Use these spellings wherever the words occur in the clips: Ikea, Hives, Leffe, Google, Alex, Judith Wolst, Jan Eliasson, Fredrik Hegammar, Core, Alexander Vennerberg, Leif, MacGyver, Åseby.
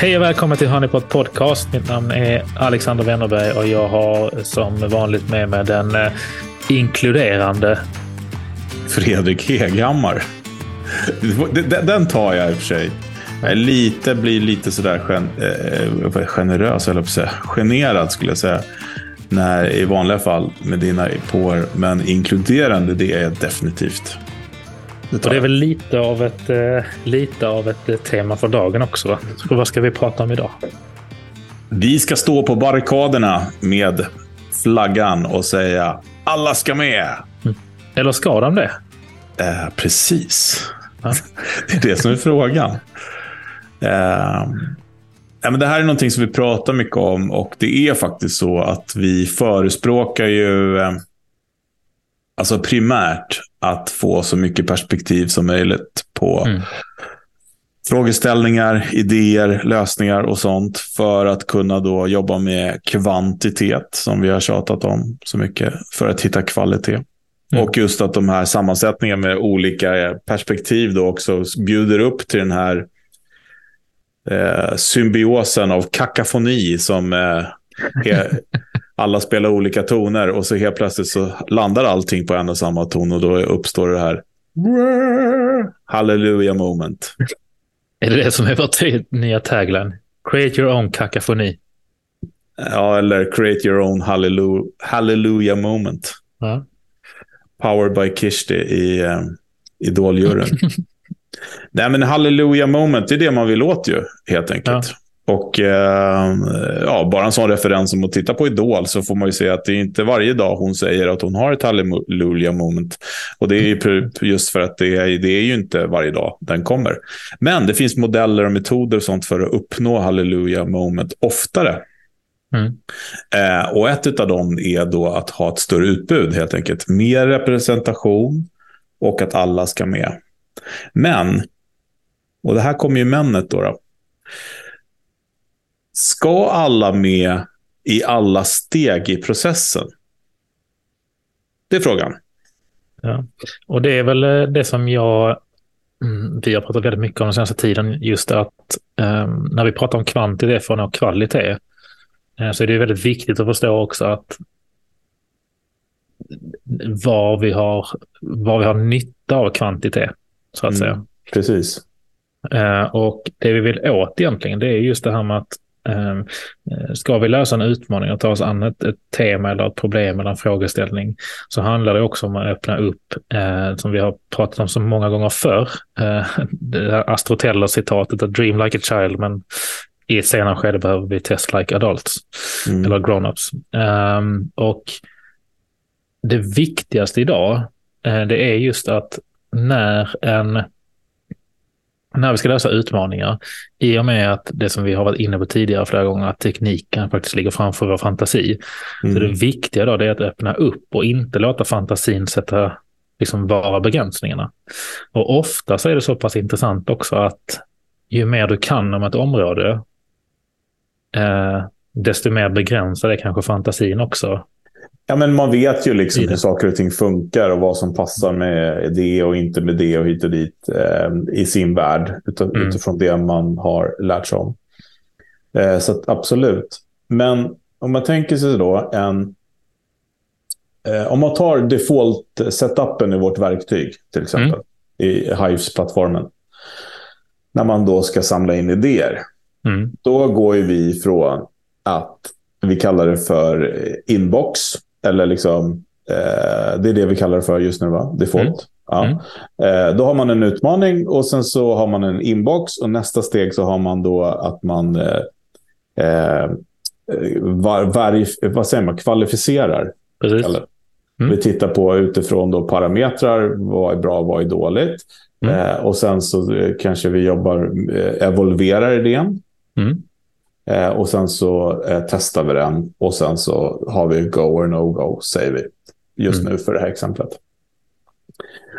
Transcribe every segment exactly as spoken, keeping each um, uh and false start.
Hej och välkommen till Honeypot Podcast. Mitt namn är Alexander Vennerberg och jag har som vanligt med mig den inkluderande Fredrik Hegammar. Den tar jag i och för sig. Jag är lite, blir lite sådär gen, eh, generös, eller så, generad skulle jag säga. När, i vanliga fall med dina epor, men inkluderande, det är jag definitivt. Det, och det är väl lite av ett, eh, lite av ett tema för dagen också, va? Så vad ska vi prata om idag? Vi ska stå på barrikaderna med flaggan och säga alla ska med. Mm. Eller ska de det? Eh, precis. Ja. Det är det som är frågan. Eh, ja, men det här är någonting som vi pratar mycket om, och det är faktiskt så att vi förespråkar ju... Eh, Alltså primärt att få så mycket perspektiv som möjligt på mm. frågeställningar, idéer, lösningar och sånt, för att kunna då jobba med kvantitet som vi har tjatat om så mycket, för att hitta kvalitet. Mm. Och just att de här sammansättningarna med olika perspektiv då också bjuder upp till den här eh, symbiosen av kakafoni som eh, är... Alla spelar olika toner och så helt plötsligt så landar allting på en och samma ton, och då uppstår det här Hallelujah moment. Är det det som är vår nya tagline? Create your own kakafoni. Ja, eller create your own hallelu- Hallelujah moment. Ja. Powered by Kishti i um, Idol-juryn. Nej, men Hallelujah moment, det är det man vill åt ju, helt enkelt. Ja. Och eh, ja, bara en sån referens som att titta på Idol, så får man ju se att det är inte varje dag hon säger att hon har ett hallelujah moment. Och det är ju just för att det är, det är ju inte varje dag den kommer. Men det finns modeller och metoder och sånt för att uppnå hallelujah moment oftare. Mm. Eh, och ett av dem är då att ha ett större utbud, helt enkelt. Mer representation och att alla ska med. Men, och det här kommer ju männet då då. Ska alla med i alla steg i processen? Det är frågan. Ja. Och det är väl det som jag vi har pratat väldigt mycket om den senaste tiden, just att eh, när vi pratar om kvantitet för att nå kvalitet, eh, så är det väldigt viktigt att förstå också att var vi har, var vi har nytta av kvantitet, så att mm, säga. Precis. Eh, och det vi vill åt egentligen, det är just det här med att ska vi lösa en utmaning och ta oss an ett, ett tema eller ett problem eller en frågeställning, så handlar det också om att öppna upp, eh, som vi har pratat om så många gånger förr, eh, det här Astroteller-citatet, att dream like a child, men i ett senare skede behöver vi test like adults mm. eller grown-ups. Eh, och det viktigaste idag, eh, det är just att när en när vi ska lösa utmaningar, i och med att det som vi har varit inne på tidigare flera gånger, att tekniken faktiskt ligger framför vår fantasi. Mm. Så det viktiga då, det är att öppna upp och inte låta fantasin sätta, liksom, vara begränsningarna. Och ofta så är det så pass intressant också att ju mer du kan om ett område, eh, desto mer begränsad är kanske fantasin också. Ja, men man vet ju liksom hur saker och ting funkar och vad som passar med det och inte med det och hit och dit eh, i sin värld utifrån mm. det man har lärt sig om. Eh, så att, absolut. Men om man tänker sig då en... Eh, om man tar default-setupen i vårt verktyg till exempel, mm. i Hives-plattformen, när man då ska samla in idéer, mm. då går ju vi från att vi kallar det för inbox, eller liksom eh, det är det vi kallar det för just nu, va? Default. Mm. Ja. Mm. Eh, då har man en utmaning och sen så har man en inbox, och nästa steg så har man då att man eh, var, var, vad säger man, kvalificerar. Precis. Mm. Vi tittar på utifrån då parametrar, vad är bra, vad är dåligt. Mm. Eh, och sen så kanske vi jobbar, eh, evolverar idén. Mm. Eh, och sen så eh, testar vi den, och sen så har vi go or no go, säger vi just mm. nu för det här exemplet.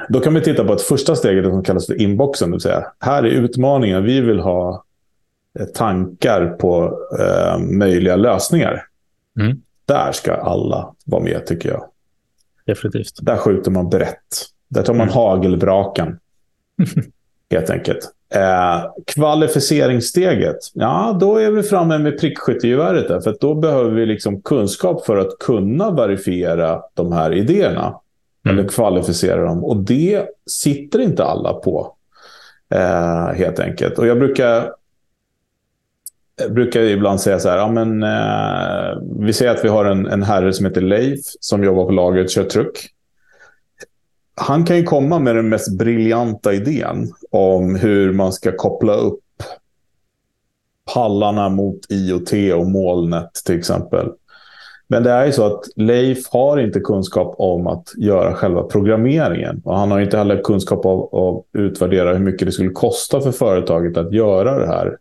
Då kan vi titta på ett första steget som kallas för inboxen, det vill säga, här är utmaningen, vi vill ha eh, tankar på eh, möjliga lösningar. Mm. Där ska alla vara med, tycker jag. Definitivt. Där skjuter man brett. Där tar man mm. hagelbraken. Helt enkelt. Eh, kvalificeringssteget, ja, då är vi framme med prickskyttegeväret där, för att då behöver vi liksom kunskap för att kunna verifiera de här idéerna mm. eller kvalificera dem, och det sitter inte alla på eh, helt enkelt. Och jag brukar jag brukar ibland säga så här, ja, men, eh, vi säger att vi har en, en herre som heter Leif som jobbar på lagret, kör truck. Han kan ju komma med den mest briljanta idén om hur man ska koppla upp pallarna mot I O T och molnet till exempel. Men det är ju så att Leif har inte kunskap om att göra själva programmeringen. Och han har inte heller kunskap av, av utvärdera hur mycket det skulle kosta för företaget att göra det här.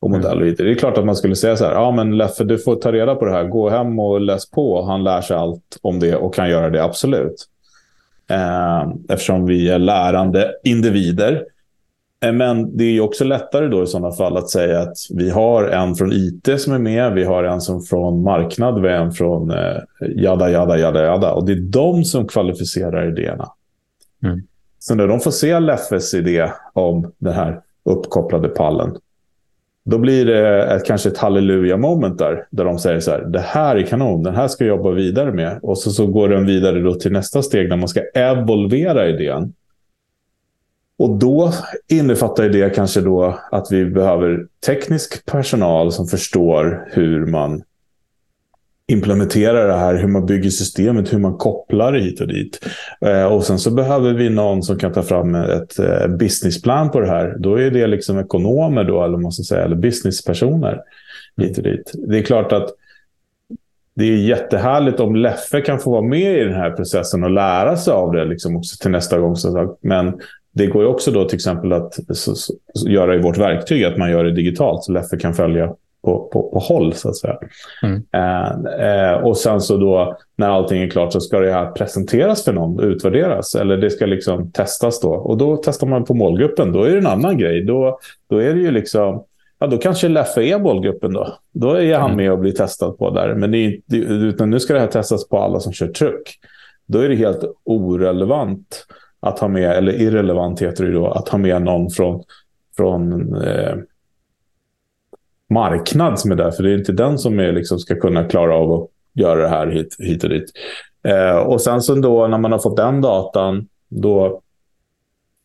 Och modeller. Det är klart att man skulle säga så här, ja men Leffe, du får ta reda på det här. Gå hem och läs på. Han lär sig allt om det och kan göra det, absolut. Eftersom vi är lärande individer. Men det är ju också lättare då i sådana fall att säga att vi har en från I T som är med, vi har en som från marknad, vi har en från jada, jada, jada, jada. Och det är de som kvalificerar idéerna. Mm. Så när de får se Leffes idé om den här uppkopplade pallen, då blir det ett, kanske ett halleluja moment där, där de säger så här, det här är kanon, den här ska jag jobba vidare med. Och så, så går den vidare då till nästa steg när man ska evolvera idén. Och då innefattar det kanske då att vi behöver teknisk personal som förstår hur man implementerar det här, hur man bygger systemet, hur man kopplar hit och dit. Och sen så behöver vi någon som kan ta fram ett businessplan på det här. Då är det liksom ekonomer då, eller man ska säga, eller businesspersoner hit och dit. Det är klart att det är jättehärligt om Leffe kan få vara med i den här processen och lära sig av det liksom också till nästa gång. Men det går ju också då till exempel att göra i vårt verktyg att man gör det digitalt så Leffe kan följa På, på, på håll så att säga. Mm. Eh, eh, och sen så då när allting är klart så ska det här presenteras för någon, utvärderas, eller det ska liksom testas då. Och då testar man på målgruppen, då är det en annan grej. Då, då är det ju liksom, ja, då kanske Leffe är målgruppen då. Då är han med och blir testad på där. Men det är inte, utan nu ska det här testas på alla som kör truck. Då är det helt orelevant att ha med, eller irrelevant heter det då, att ha med någon från från eh, marknad som är där, för det är inte den som är liksom ska kunna klara av att göra det här hit, hit och dit. Eh, och sen så då när man har fått den datan, då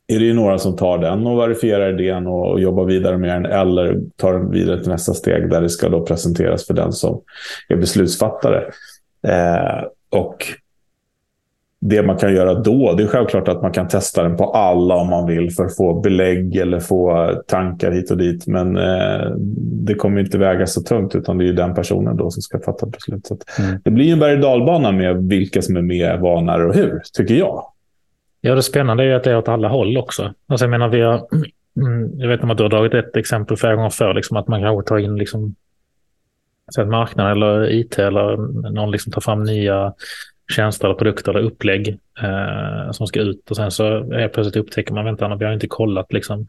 är det ju några som tar den och verifierar idén och, och jobbar vidare med den, eller tar den vidare till nästa steg där det ska då presenteras för den som är beslutsfattare. Eh, och det man kan göra då, det är självklart att man kan testa den på alla om man vill för att få belägg eller få tankar hit och dit, men eh, det kommer inte väga så tungt, utan det är ju den personen då som ska fatta beslutet. Mm. Det blir ju en berg- och dalbana med vilka som är med, vad, när och hur, tycker jag. Ja, det spännande är ju att det är åt alla håll också. Alltså, jag menar, vi har, jag vet inte om du har dragit ett exempel flera gånger för liksom, att man kan ta in liksom, så att marknaden eller I T eller någon liksom tar fram nya tjänster eller produkter eller upplägg eh, som ska ut, och sen så är plötsligt upptäcker man, vänta, vi har inte kollat liksom,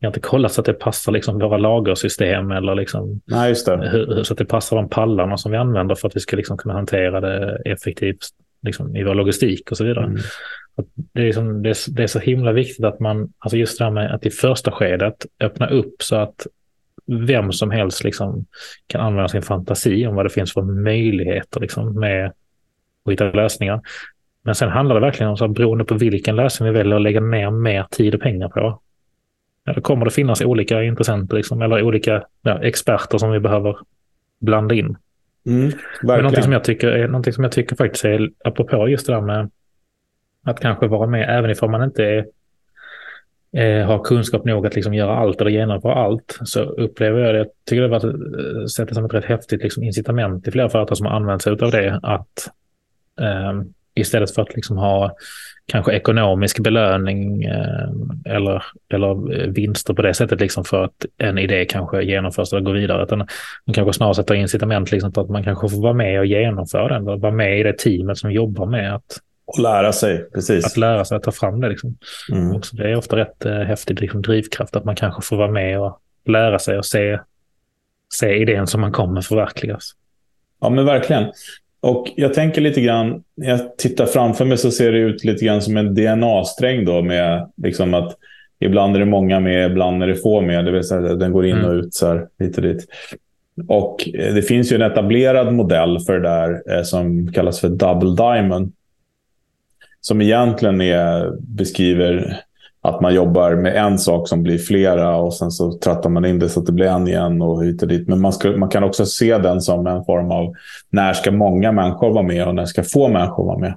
vi har inte kollat så att det passar liksom våra lagersystem eller liksom, nej, just det. Hur, så att det passar de pallarna som vi använder för att vi ska liksom kunna hantera det effektivt liksom, i vår logistik och så vidare. Mm. Att det, är liksom, det, är, det är så himla viktigt att man, alltså just det här med att i första skedet öppna upp så att vem som helst liksom kan använda sin fantasi om vad det finns för möjligheter liksom med och hitta lösningar. Men sen handlar det verkligen om så att beroende på vilken lösning vi väljer att lägga ner mer tid och pengar på. Ja, då kommer det finnas olika intressenter liksom, eller olika ja, experter som vi behöver blanda in. Mm, men någonting som, jag tycker är, någonting som jag tycker faktiskt är, apropå just det där med att kanske vara med, även ifall man inte är, eh, har kunskap nog att liksom göra allt eller genomföra allt, så upplever jag det. Jag tycker det har varit sett det som ett rätt häftigt liksom, incitament i flera företag som har använt sig av det, att Um, istället för att liksom ha kanske ekonomisk belöning um, eller, eller vinster på det sättet liksom för att en idé kanske genomförs eller går vidare, utan man kanske snarare sätter incitament liksom för att man kanske får vara med och genomföra den, eller vara med i det teamet som jobbar med att och lära sig, precis. Att lära sig att ta fram det liksom. Mm. Och så det är ofta rätt uh, häftig liksom, drivkraft att man kanske får vara med och lära sig och se, se idén som man kommer förverkligas. Ja, men verkligen. Och jag tänker lite grann, jag tittar framför mig så ser det ut lite grann som en D N A-sträng då med liksom att Ibland är det många med, ibland är det få med. Det vill säga att den går in och ut så här, hit och dit. Och det finns ju en etablerad modell för det där eh, som kallas för double diamond. Som egentligen är, beskriver att man jobbar med en sak som blir flera och sen så trattar man in det så att det blir en igen och hit och dit. Men man, ska, man kan också se den som en form av när ska många människor vara med och när ska få människor vara med.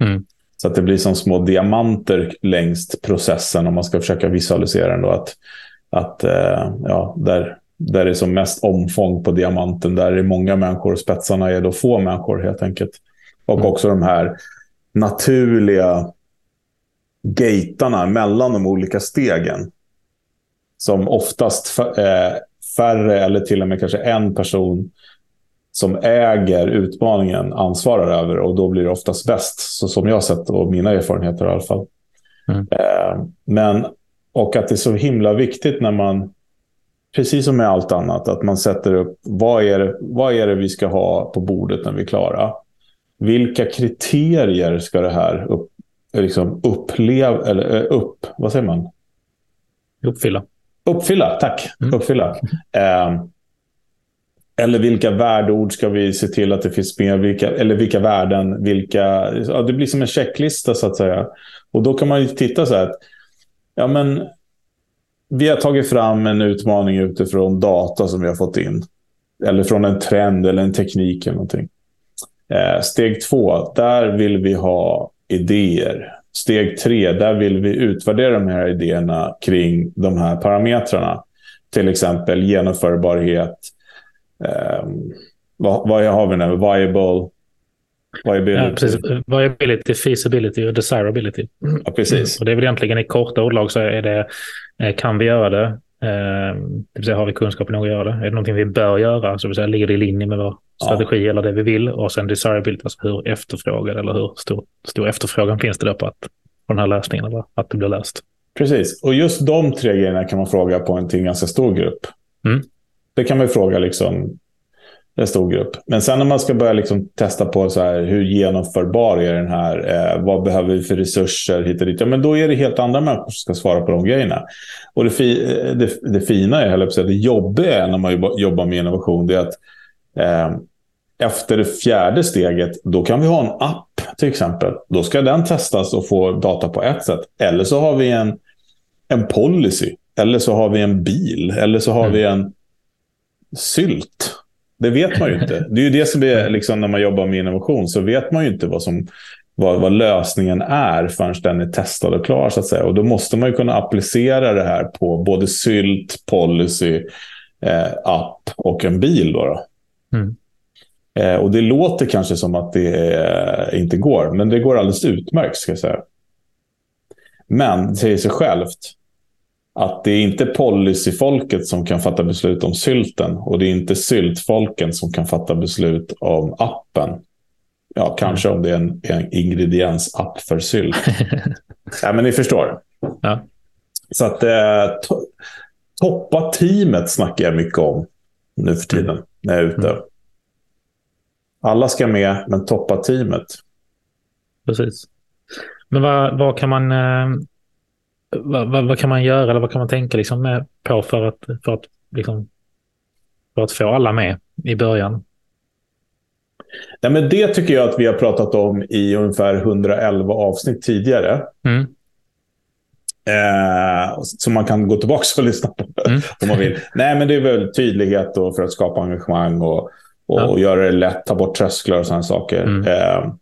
Mm. Så att det blir som små diamanter längst processen om man ska försöka visualisera den då. Att, att eh, ja, där, där är som mest omfång på diamanten, där är många människor och spetsarna är då få människor helt enkelt. Och mm. också de här naturliga gatarna mellan de olika stegen som oftast färre eller till och med kanske en person som äger utmaningen ansvarar över, och då blir det oftast bäst, så som jag sett och mina erfarenheter i alla fall. Mm. Men, och att det är så himla viktigt när man, precis som med allt annat, att man sätter upp vad är det, vad är det vi ska ha på bordet när vi är klara. Vilka kriterier ska det här upp, liksom uppleva eller upp, vad säger man? Uppfylla. Uppfylla, tack. Mm. Uppfylla. Eh, eller vilka värdeord ska vi se till att det finns med, vilka, eller vilka värden, vilka, ja, det blir som en checklista så att säga. Och då kan man ju titta så här att, ja men vi har tagit fram en utmaning utifrån data som vi har fått in. Eller från en trend eller en teknik eller någonting. Steg två, där vill vi ha idéer. Steg tre, där vill vi utvärdera de här idéerna kring de här parametrarna. Till exempel genomförbarhet. Eh, vad, vad har vi nu? Viable. Viability, ja, Viability, feasibility och desirability. Ja, precis. Och det är väl egentligen i korta ordlag så är det, kan vi göra det? Eh, det vill säga, har vi kunskapen nog att göra det? Är det någonting vi bör göra? Så vill säga, ligger det i linje med vad strategi eller det vi vill, och sen desirability, alltså hur efterfrågan eller hur stor, stor efterfrågan finns det då på, att, på den här lösningen eller att det blir löst. Precis, och just de tre grejerna kan man fråga på en till ganska stor grupp. Mm. Det kan man ju fråga liksom en stor grupp. Men sen när man ska börja liksom testa på så här, hur genomförbar är den här, eh, vad behöver vi för resurser hit och dit, ja, men då är det helt andra människor som ska svara på de grejerna. Och det, fi, det, det fina är, eller det jobbiga när man jobbar med innovation, det är att eh, efter det fjärde steget, då kan vi ha en app till exempel. Då ska den testas och få data på ett sätt. Eller så har vi en, en policy. Eller så har vi en bil. Eller så har mm. vi en sylt. Det vet man ju inte. Det är ju det som är liksom, när man jobbar med innovation så vet man ju inte vad, som, vad, vad lösningen är förrän den är testad och klar så att säga. Och då måste man ju kunna applicera det här på både sylt, policy, eh, app och en bil då då. Mm. Och det låter kanske som att det inte går, men det går alldeles utmärkt ska jag säga. Men det säger sig självt att det är inte policyfolket som kan fatta beslut om sylten, och det är inte syltfolken som kan fatta beslut om appen. Ja, kanske mm. om det är en, en ingrediensapp för sylt. Ja, men ni förstår. Ja. Så att eh, toppa teamet snackar jag mycket om nu för tiden mm. när jag är ute. Mm. Alla ska med, men toppa teamet. Precis. Men vad, vad kan man vad, vad kan man göra eller vad kan man tänka liksom med, på för att för att, liksom, för att få alla med i början? Nej, men det tycker jag att vi har pratat om i ungefär hundraelva avsnitt tidigare. Mm. Eh, som man kan gå tillbaka och lyssna på mm. om man vill. Nej, men det är väl tydlighet då för att skapa engagemang och Och ja. göra det lätt, ta bort trösklar och sådana saker. Mm. Eh,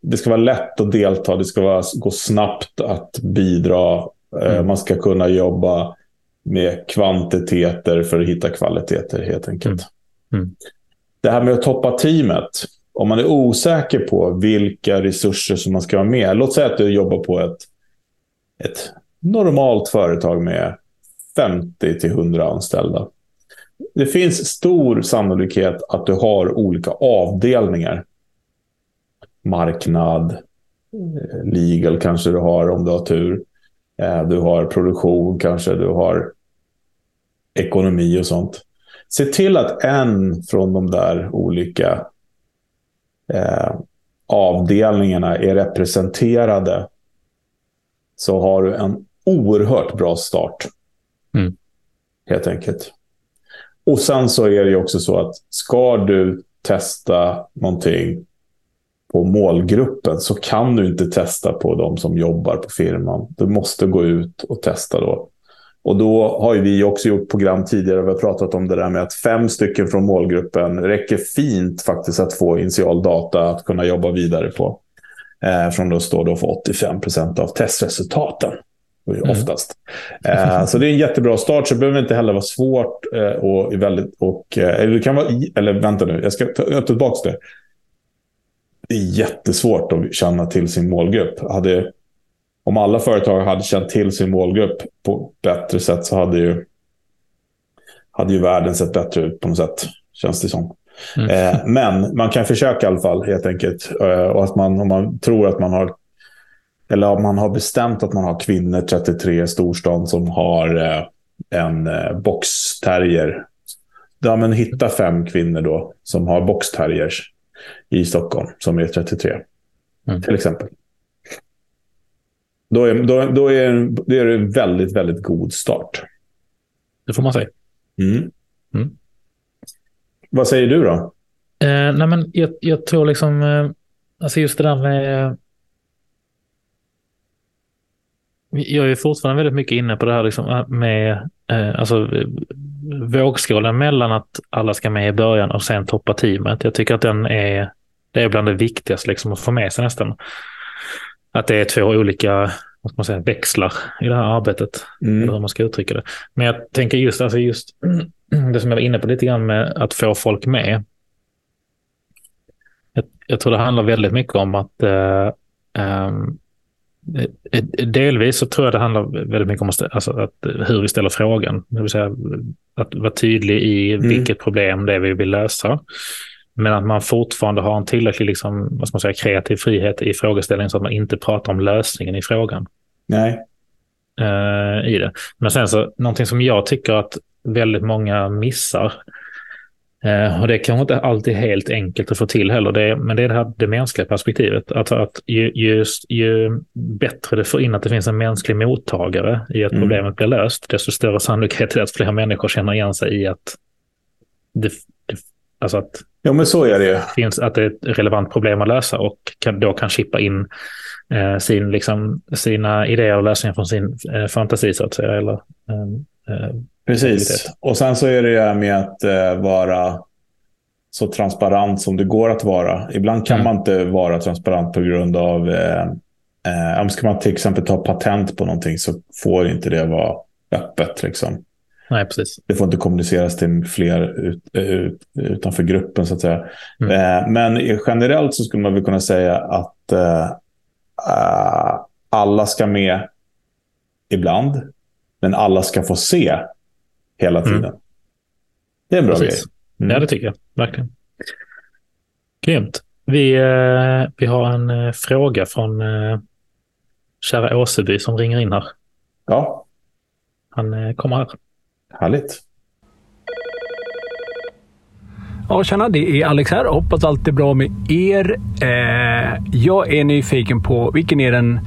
det ska vara lätt att delta, det ska vara, gå snabbt att bidra. Eh, mm. Man ska kunna jobba med kvantiteter för att hitta kvaliteter helt enkelt. Mm. Mm. Det här med att toppa teamet. Om man är osäker på vilka resurser som man ska ha med. Låt säga att du jobbar på ett, ett normalt företag med femtio till hundra anställda. Det finns stor sannolikhet att du har olika avdelningar. Marknad, legal kanske du har om du har tur. Du har produktion kanske, du har ekonomi och sånt. Se till att en från de där olika eh, avdelningarna är representerade. Så har du en oerhört bra start. Mm. Helt enkelt. Och sen så är det ju också så att ska du testa någonting på målgruppen så kan du inte testa på de som jobbar på firman. Du måste gå ut och testa då. Och då har ju vi också gjort program tidigare, vi har pratat om det där med att fem stycken från målgruppen räcker fint faktiskt att få initial data att kunna jobba vidare på. Eh, från då står då för åttiofem procent av testresultaten. Oftast. Mm. Eh, så det är en jättebra start, så det behöver inte heller vara svårt eh, och väldigt och eh, det kan vara, eller vänta nu, jag ska ta, ta tillbaka till det. Det är jättesvårt att känna till sin målgrupp. Hade, om alla företag hade känt till sin målgrupp på bättre sätt så hade ju, hade ju världen sett bättre ut på något sätt, känns det som. Mm. Eh, men man kan försöka i alla fall helt enkelt. Eh, och att man, om man tror att man har, eller om man har bestämt att man har kvinnor trettiotre i storstan som har eh, en eh, boxterrier. Ja, men hitta fem kvinnor då som har boxterriers i Stockholm som är trettiotre. Mm. Till exempel. Då är, då, då är, då är det en väldigt, väldigt god start. Det får man säga. Mm. Mm. Vad säger du då? Eh, nej men jag, jag tror liksom... Eh, alltså just det där med... Eh, jag är fortfarande väldigt mycket inne på det här liksom, med... Eh, alltså vågskålen mellan att alla ska med i början och sen toppa teamet. Jag tycker att den är... Det är bland det viktigaste liksom, att få med sig nästan. Att det är två olika, vad ska man säga, växlar i det här arbetet. Mm. Eller hur man ska uttrycka det. Men jag tänker just, alltså just det som jag var inne på lite grann med att få folk med. Jag, jag tror det handlar väldigt mycket om att... Eh, eh, delvis så tror jag det handlar väldigt mycket om att, alltså, att, hur vi ställer frågan. Det vill säga att vara tydlig i mm. vilket problem det är vi vill lösa. Men att man fortfarande har en tillräcklig liksom, vad ska man säga, kreativ frihet i frågeställningen så att man inte pratar om lösningen i frågan. Nej. Uh, i det. Men sen så, någonting som jag tycker att väldigt många missar, uh, och det kanske inte alltid är helt enkelt att få till heller, det är, men det är det här det mänskliga perspektivet. Att, att ju, just, ju bättre det får in att det finns en mänsklig mottagare i att mm. problemet blir löst, desto större sannolikhet är att fler människor känner igen sig i att det, det alltså att ja, men så är det. Finns att det är ett relevant problem att lösa och kan, då kan chippa in eh, sin, liksom, sina idéer och lösningar från sin eh, fantasi så att säga. Eller, eh, precis. Och sen så är det ju med att eh, vara så transparent som det går att vara. Ibland kan mm. man inte vara transparent på grund av eh, eh, om ska man till exempel ta patent på någonting så får inte det vara öppet liksom. Nej, precis. Det får inte kommuniceras till fler ut, ut, utanför gruppen så att säga. Mm. Eh, men generellt så skulle man väl kunna säga att eh, alla ska med ibland, men alla ska få se hela tiden. Mm. Det är en bra grej. Mm. Ja, det tycker jag. Verkligen. Grymt. Vi, eh, vi har en eh, fråga från eh, kära Åseby som ringer in här. Ja. Han eh, kommer här. Härligt. Ja, tjena, det är Alex här. Hoppas allt är bra med er. Eh, jag är nyfiken på vilken är den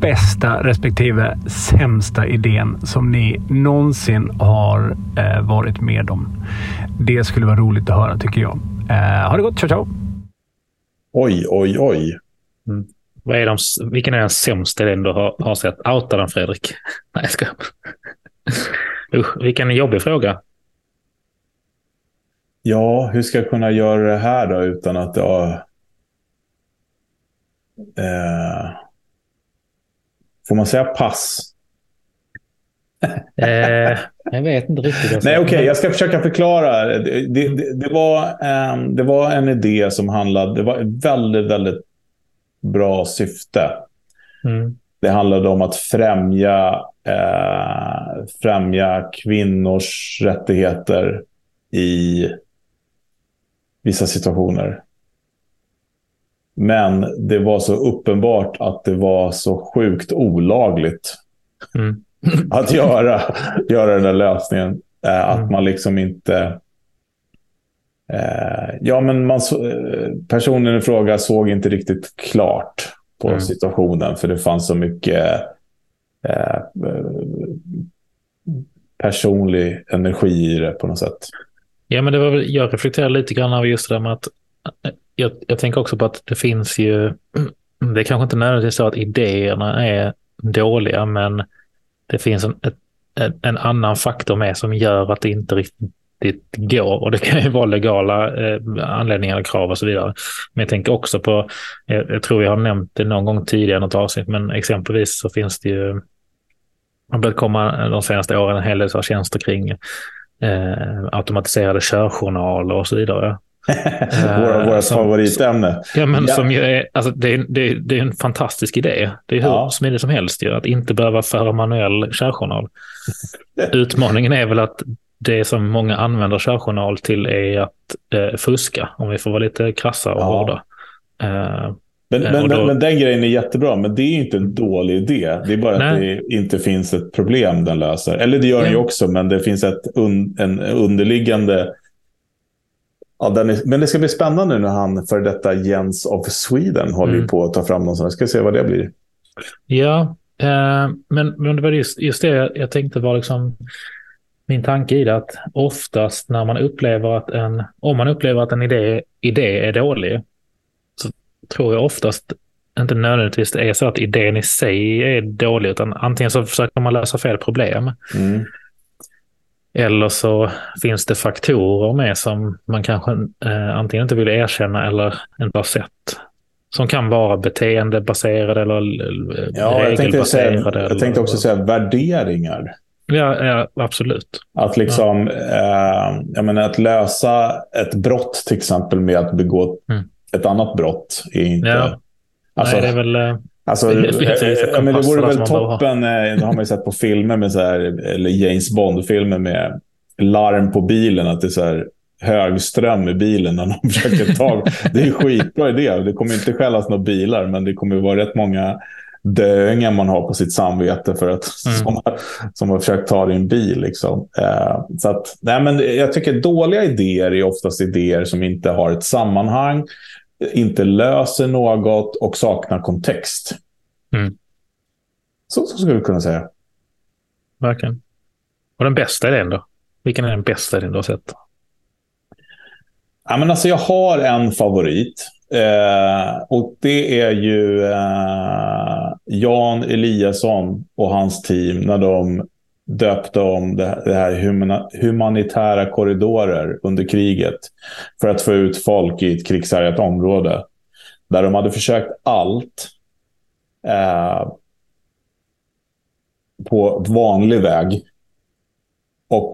bästa respektive sämsta idén som ni någonsin har eh, varit med om. Det skulle vara roligt att höra, tycker jag. Eh, ha det gott, ciao, ciao. Oj, oj, oj. Mm. Vad är de, vilken är den sämsta idén du har, har sett? Outa den, Fredrik. Nej, jag ska... Usch, vilken jobbig fråga. Ja, hur ska jag kunna göra det här då utan att ja, eh, får man säga pass? eh, jag vet inte riktigt. Nej, okej, okay, jag ska försöka förklara. Det, det, det, var, en, det var en idé som handlade, det var ett väldigt, väldigt bra syfte. Mm. Det handlade om att främja eh, främja kvinnors rättigheter i vissa situationer. Men det var så uppenbart att det var så sjukt olagligt mm. att göra, göra den där lösningen. Eh, att mm. man liksom inte... Eh, ja, men man, personen i fråga såg inte riktigt klart på mm. situationen, för det fanns så mycket eh, personlig energi i det på något sätt. Ja, men det var väl, jag reflekterar lite grann över just det där med att jag, jag tänker också på att det finns ju, det är kanske inte nödvändigtvis så att idéerna är dåliga, men det finns en, en, en annan faktor med som gör att det inte riktigt går, och det kan ju vara legala eh, anledningar och krav och så vidare. Men jag tänker också på, jag, jag tror vi har nämnt det någon gång tidigare något avsnitt, men exempelvis så finns det ju, har börjat komma de senaste åren en hel del så tjänster kring eh, automatiserade körjournaler och så vidare. våra våra som, favoritämne. Ja, men ja. Som ju är, alltså det, det, det är en fantastisk idé. Det är hur ja. smidigt som helst ju, att inte behöva föra manuell körjournal. Utmaningen är väl att det som många använder körjournal till är att eh, fuska, om vi får vara lite krassa och ja. hårda. Eh, men, men, och då... men den grejen är jättebra, men det är ju inte en dålig idé. Det är bara Nej. att det inte finns ett problem den löser. Eller det gör den ja. ju också, men det finns ett un, en underliggande... Ja, den är... Men det ska bli spännande nu när han för detta Jens of Sweden håller mm. på att ta fram någon sån. Jag ska se vad det blir. Ja, eh, men, men det var just, just det jag, jag tänkte var liksom... Min tanke är att oftast när man upplever att en, om man upplever att en idé, idé är dålig, så tror jag oftast inte nödvändigtvis det är så att idén i sig är dålig, utan antingen så försöker man lösa fel problem mm. eller så finns det faktorer med som man kanske eh, antingen inte vill erkänna eller inte har sett. Som kan vara beteendebaserade eller ja, regelbaserade. Jag tänkte, säga, eller, jag tänkte också säga värderingar. Ja, ja, absolut. Att liksom ja. eh, jag menar, att lösa ett brott till exempel med att begå mm. ett annat brott är inte ja. alltså, Nej, det är väl alltså, det, det, det, det, ja, men det vore väl toppen. Det har man ju sett på filmer med så här, eller James Bond-filmer med larm på bilen, att det är så här hög ström i bilen när de försöker ta. Det är en skitbra idé. Det kommer inte skällas några bilar, men det kommer ju vara rätt många döingar man har på sitt samvete för att mm. som, har, som har försökt ta din bil liksom. Eh, så att, nej, men jag tycker dåliga idéer är oftast idéer som inte har ett sammanhang, inte löser något och saknar kontext. Mm. Så, så skulle vi kunna säga. Verkligen. Och den bästa idén då? Vilken är den bästa idén du har sett? Ja, men alltså, jag har en favorit. Eh, och det är ju eh, Jan Eliasson och hans team när de döpte om det, det här humana, humanitära korridorer under kriget för att få ut folk i ett krigshärjat område där de hade försökt allt eh, på vanlig väg, och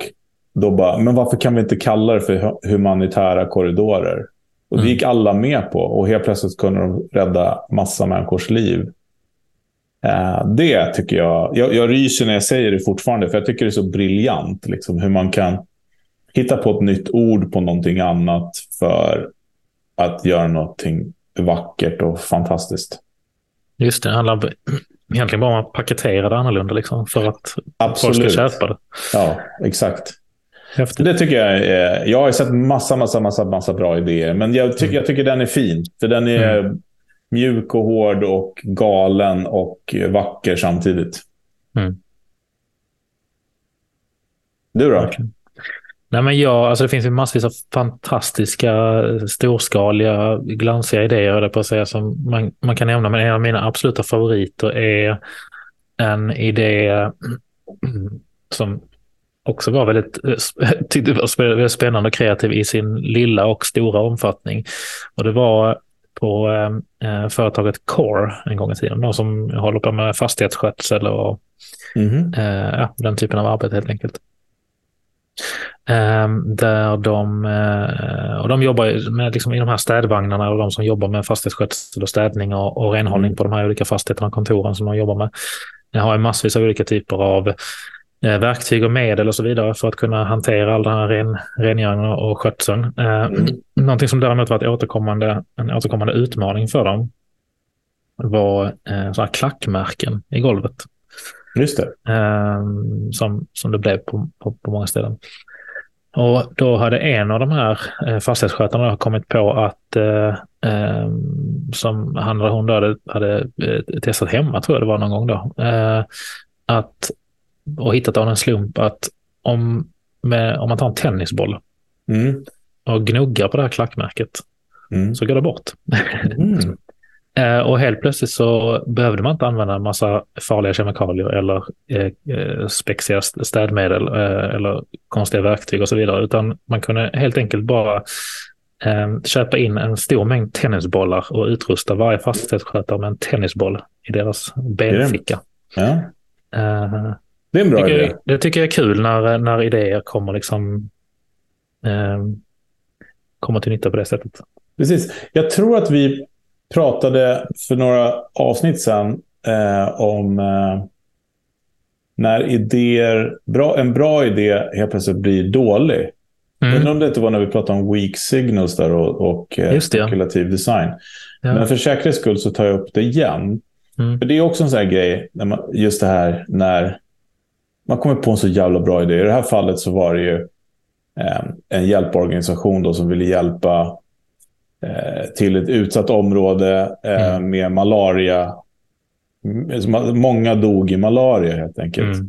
då bara, men varför kan vi inte kalla det för humanitära korridorer? Och det gick alla med på, och helt plötsligt kunde de rädda massa människors liv. Eh, det tycker jag, jag... Jag ryser när jag säger det fortfarande, för jag tycker det är så briljant liksom, hur man kan hitta på ett nytt ord på någonting annat för att göra någonting vackert och fantastiskt. Just det, det handlar egentligen bara om att paketera det annorlunda liksom, för att Absolut. folk ska köpa det. Ja, exakt. Häftigt. Det tycker jag är, jag har sett massa, massa, massa, massa bra idéer, men jag tycker, jag tycker den är fin, för den är mm. mjuk och hård och galen och vacker samtidigt. Mm. Du då? Okay. Nej, men jag, alltså det finns ju massvis av fantastiska, storskaliga, glansiga idéer där på att säga, som man, man kan nämna, men en av mina absoluta favoriter är en idé som också var väldigt, tyckte jag, väldigt spännande och kreativ i sin lilla och stora omfattning. Och det var på eh, företaget Core en gång i tiden. De som håller på med fastighetsskötsel och mm. eh, ja, den typen av arbete helt enkelt. Eh, där de, eh, och de jobbar med, liksom, i de här städvagnarna, och de som jobbar med fastighetsskötsel och städning och, och renhållning mm. på de här olika fastigheterna och kontoren som de jobbar med. De har ju massvis av olika typer av verktyg och medel och så vidare för att kunna hantera all den här ren, rengöringen och skötseln. Mm. Någonting som däremot var ett återkommande, en återkommande utmaning för dem var eh, sådana här klackmärken i golvet. Just det. Eh, som, som det blev på, på, på många ställen. Och då hade en av de här fastighetsskötarna kommit på att eh, eh, som han eller hon hade, hade testat hemma, tror jag det var någon gång då, eh, att, och hittat av en slump att om, med, om man tar en tennisboll mm. och gnuggar på det här klackmärket mm. så går det bort. Mm. Och helt plötsligt så behövde man inte använda en massa farliga kemikalier eller eh, spexiga städmedel eh, eller konstiga verktyg och så vidare, utan man kunde helt enkelt bara eh, köpa in en stor mängd tennisbollar och utrusta varje fastighetsskötare med en tennisboll i deras benficka. Ja. Eh, det är en bra tycker idé. Jag, det tycker jag är kul när, när idéer kommer, liksom, eh, kommer till nytta på det sättet. Precis. Jag tror att vi pratade för några avsnitt sedan eh, om eh, när idéer, bra, en bra idé helt plötsligt blir dålig. Mm. Även om det inte var när vi pratade om weak signals där och, och eh, spekulativ design. Ja. Men för säkerhets skull så tar jag upp det igen. Mm. För det är också en sån här grej, när man, just det här när man kommer på en så jävla bra idé. I det här fallet så var det ju eh, en hjälporganisation då som ville hjälpa till ett utsatt område eh, mm. med malaria. Många dog i malaria helt enkelt. Mm.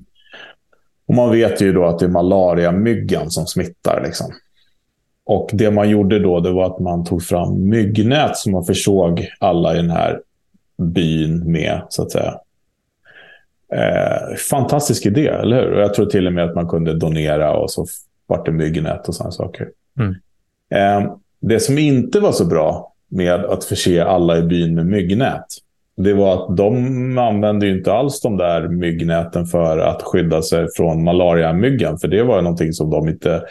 Och man vet ju då att det är malariamyggan som smittar, liksom. Och det man gjorde då, det var att man tog fram myggnät som man försåg alla i den här byn med, så att säga. Eh, fantastisk idé, eller hur? Och jag tror till och med att man kunde donera och så vart det myggnät och sådana saker. Mm. Eh, Det som inte var så bra med att förse alla i byn med myggnät, det var att de använde ju inte alls de där myggnäten för att skydda sig från malariamyggan. För det var någonting som de inte...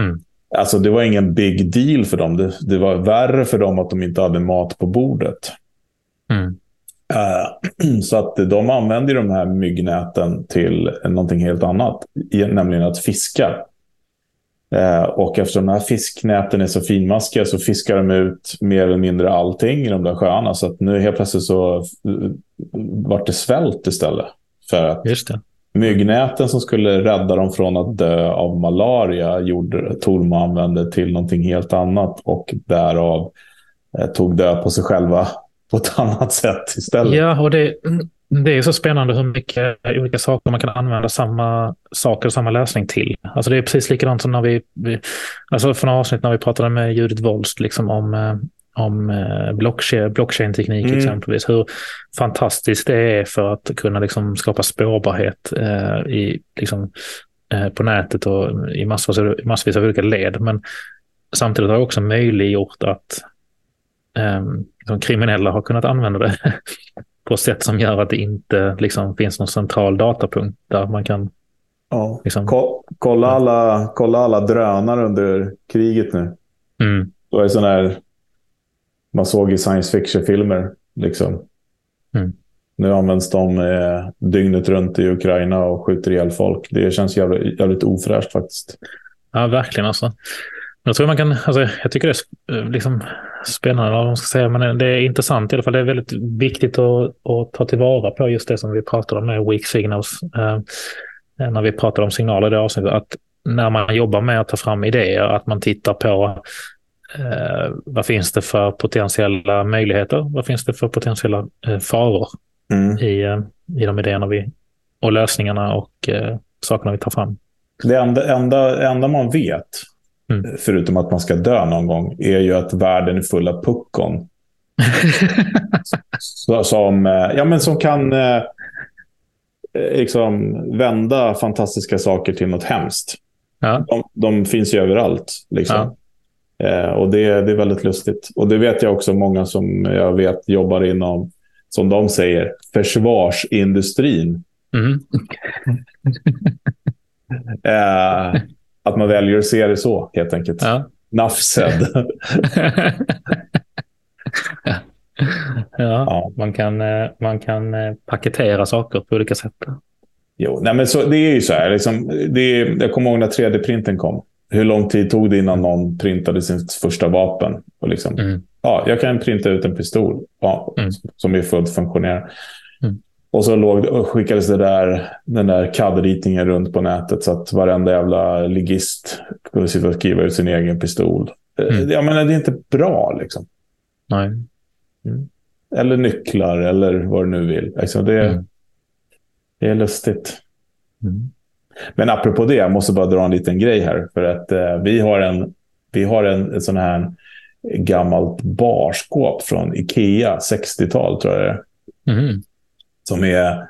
Mm. Alltså det var ingen big deal för dem. Det, det var värre för dem att de inte hade mat på bordet. Mm. Uh, så att de använde de här myggnäten till någonting helt annat. Nämligen att fiska. Eh, och eftersom de här fisknäten är så finmaskiga så fiskar de ut mer eller mindre allting i de där sjöarna. Så att nu helt plötsligt så vart det svält istället. För att Just det. myggnäten som skulle rädda dem från att dö av malaria gjorde, tog man använde till någonting helt annat. Och därav eh, tog död på sig själva på ett annat sätt istället. Ja, och det, det är så spännande hur mycket olika saker man kan använda samma saker och samma lösning till. Alltså det är precis likadant som när vi, vi alltså för några avsnitt när vi pratade med Judith Wolst, liksom om, om blockchain, blockchain-teknik mm. exempelvis. Hur fantastiskt det är för att kunna, liksom, skapa spårbarhet eh, i, liksom, eh, på nätet och i massvis, massvis av olika led. Men samtidigt har det också möjliggjort att eh, de kriminella har kunnat använda det på sätt som gör att det inte, liksom, finns någon central datapunkt där man kan... Ja. Liksom, Ko- kolla, ja. alla, kolla alla drönare under kriget nu. Mm. Det var ju sån här... Man såg i science fiction-filmer, liksom. Mm. Nu används de eh, dygnet runt i Ukraina och skjuter ihjäl folk. Det känns jävligt, jävligt ofräscht faktiskt. Ja, verkligen alltså. Jag tror man kan, alltså, jag tycker det är, liksom, spännande vad man ska säga, men det är intressant i alla fall. Det är väldigt viktigt att, att ta tillvara på just det som vi pratade om med weak signals, eh, när vi pratade om signaler i det avsnittet, att när man jobbar med att ta fram idéer, att man tittar på eh, vad finns det för potentiella möjligheter, vad finns det för potentiella eh, faror mm. i, eh, i de idéerna vi, och lösningarna och eh, sakerna vi tar fram. Det enda, enda, enda man vet, Mm. förutom att man ska dö någon gång, är ju att världen är full av puckon som, ja, men som kan eh, liksom vända fantastiska saker till något hemskt. Ja. de, de finns ju överallt, liksom. Ja. eh, och det, det är väldigt lustigt, och det vet jag också många som jag vet jobbar inom, som de säger, försvarsindustrin. mm. eh, Att man väljer att se det så, helt enkelt. Ja. Nafsed. ja. ja, man kan, man kan paketera saker på olika sätt. Jo, nej, men så, det är ju så här. Liksom, det är, jag kommer ihåg när tre D-printen kom. Hur lång tid tog det innan någon printade sin första vapen? Och liksom, mm. ja, jag kan printa ut en pistol ja, mm. som är fullt funktionerad. Och så låg, och skickades det där, den där C A D-ritningen runt på nätet så att varenda jävla ligist kunde sitta och skriva ut sin egen pistol. Mm. Jag menar, det är inte bra, liksom. Nej. Mm. Eller nycklar, eller vad du nu vill. Alltså, det, mm. Det är lustigt. Mm. Men apropå det, jag måste bara dra en liten grej här. För att eh, vi har en, vi har en, en sån här gammalt barskåp från Ikea, sextiotal tror jag det är. Mm. Som är,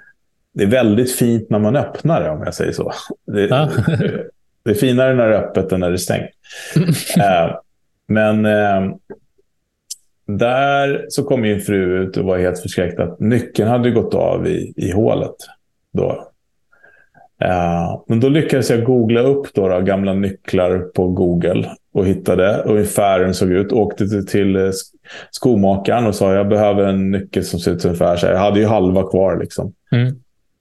det är väldigt fint när man öppnar det, om jag säger så. Det, ja. Det är finare när det är öppet än när det är stängt. eh, men eh, där så kom min fru ut och var helt förskräckt att nyckeln hade gått av i, i hålet då. Uh, men då lyckades jag googla upp då, då, gamla nycklar på Google och hittade ungefär hur den såg ut. Åkte till, till skomakaren och sa jag behöver en nyckel som ser ut ungefär så här. Jag hade ju halva kvar liksom. Mm.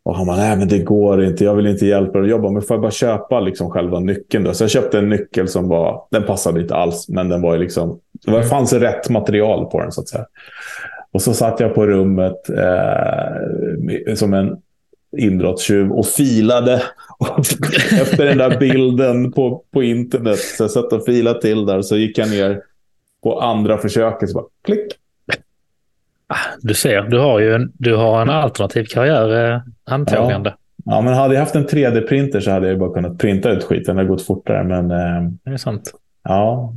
Och han bara, nej men det går inte, jag vill inte hjälpa dig att jobba, men får jag bara köpa liksom själva nyckeln då. Så jag köpte en nyckel som var, den passade inte alls, men den var ju liksom, det var, fanns rätt material på den så att säga. Och så satt jag på rummet eh, som en inbrottstjuv och filade efter den där bilden på, på internet. Så jag satt och filade till där, så gick jag ner på andra försöket så bara klick. Du ser, du har ju en, du har en alternativ karriär eh, antagande. Ja. Ja, men hade jag haft en tre D-printer så hade jag bara kunnat printa ut skiten. Det hade gått fortare, men... Eh, det är sant. Ja.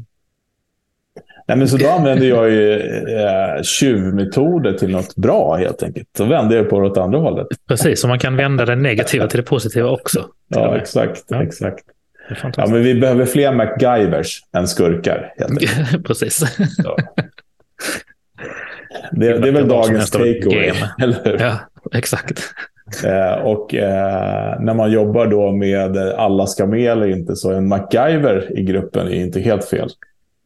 Nej, men så då använde jag ju eh, tjuvmetoder till något bra helt enkelt. Så vände jag på det åt andra hållet. Precis, så man kan vända det negativa till det positiva också. Ja, exakt. Ja. Exakt. Ja, men vi behöver fler MacGyvers än skurkar helt enkelt. Precis. Ja. Det, det, det är väl dagens takeaway, eller hur? Ja, exakt. Eh, och eh, när man jobbar då med alla ska med eller inte, så en MacGyver i gruppen är inte helt fel.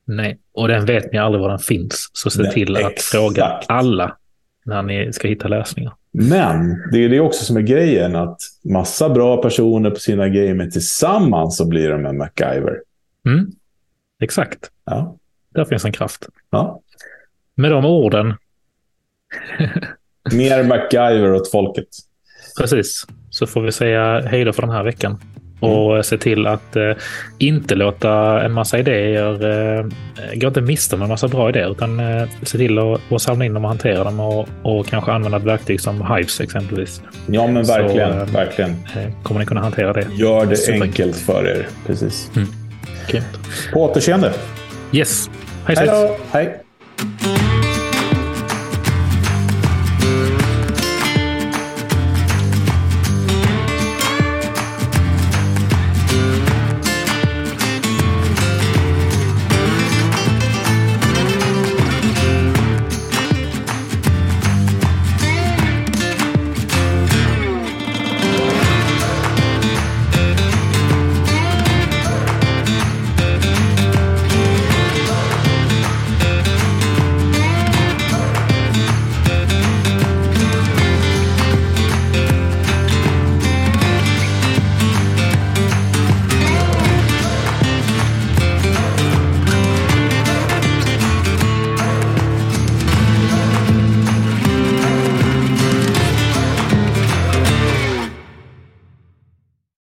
Nej, och den vet ni aldrig var den finns. Så se Nej, till att exakt. Fråga alla när ni ska hitta lösningar. Men det är det också som är grejen, att massa bra personer på sina grejer, men tillsammans så blir de en MacGyver. Mm, exakt. Ja. Där finns en kraft. Ja. Med de orden. Mer MacGyver åt folket. Precis. Så får vi säga hej då för den här veckan. Och mm. se till att eh, inte låta en massa idéer eh, gå inte miste med en massa bra idéer, utan eh, se till att och samla in dem och hantera dem och, och kanske använda ett verktyg som Hives exempelvis. Ja, men verkligen. Så, eh, verkligen. Eh, kommer ni kunna hantera det? Gör det enkelt, enkelt för er. Precis. Mm. Okay. På återseende. Yes. Hej då. Hej.